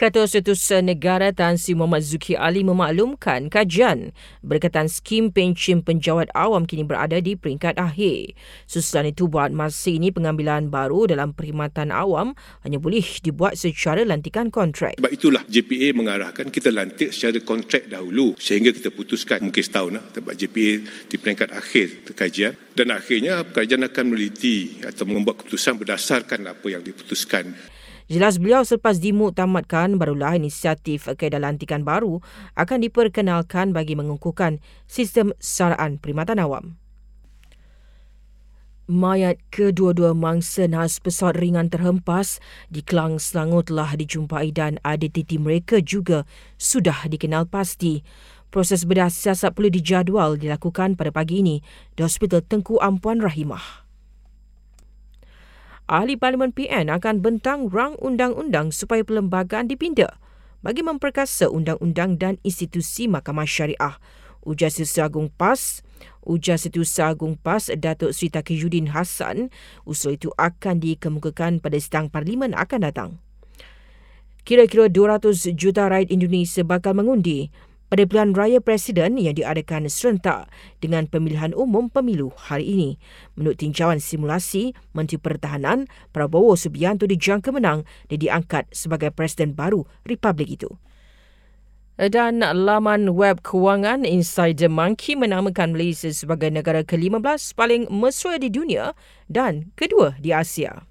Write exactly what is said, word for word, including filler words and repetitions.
Ketua Setiausaha Negara Tan Sri Muhammad Zuki Ali memaklumkan kajian berkaitan skim pencen penjawat awam kini berada di peringkat akhir. Susulan itu buat masa ini pengambilan baru dalam perkhidmatan awam hanya boleh dibuat secara lantikan kontrak. Sebab itulah J P A mengarahkan kita lantik secara kontrak dahulu sehingga kita putuskan mungkin setahun lah, sebab J P A di peringkat akhir kajian, dan akhirnya kajian akan meliti atau membuat keputusan berdasarkan apa yang diputuskan. Jelas beliau selepas dimuktamadkan, barulah inisiatif kaedah lantikan baru akan diperkenalkan bagi mengukuhkan sistem saraan perkhidmatan awam. Mayat kedua-dua mangsa nahas pesawat ringan terhempas di Kelang Selangor telah dijumpai dan identiti mereka juga sudah dikenal pasti. Proses bedah siasat perlu dijadual dilakukan pada pagi ini di Hospital Tengku Ampuan Rahimah. Ahli Parlimen P N akan bentang rang undang-undang supaya perlembagaan dipinda bagi memperkasa undang-undang dan institusi Mahkamah Syariah. Ujar Setiausaha Agung PAS, Ujar Setiausaha Agung PAS Dato Sri Takiuddin Hassan, usul itu akan dikemukakan pada sidang Parlimen akan datang. Kira-kira dua ratus juta rakyat Indonesia bakal mengundi pada pilihan raya presiden yang diadakan serentak dengan pemilihan umum pemilu hari ini. Menurut tinjauan simulasi, Menteri Pertahanan Prabowo Subianto dijangka menang dan diangkat sebagai presiden baru Republik itu. Dan laman web kewangan Insider Monkey menamakan Malaysia sebagai negara ke lima belas paling mesra di dunia dan kedua di Asia.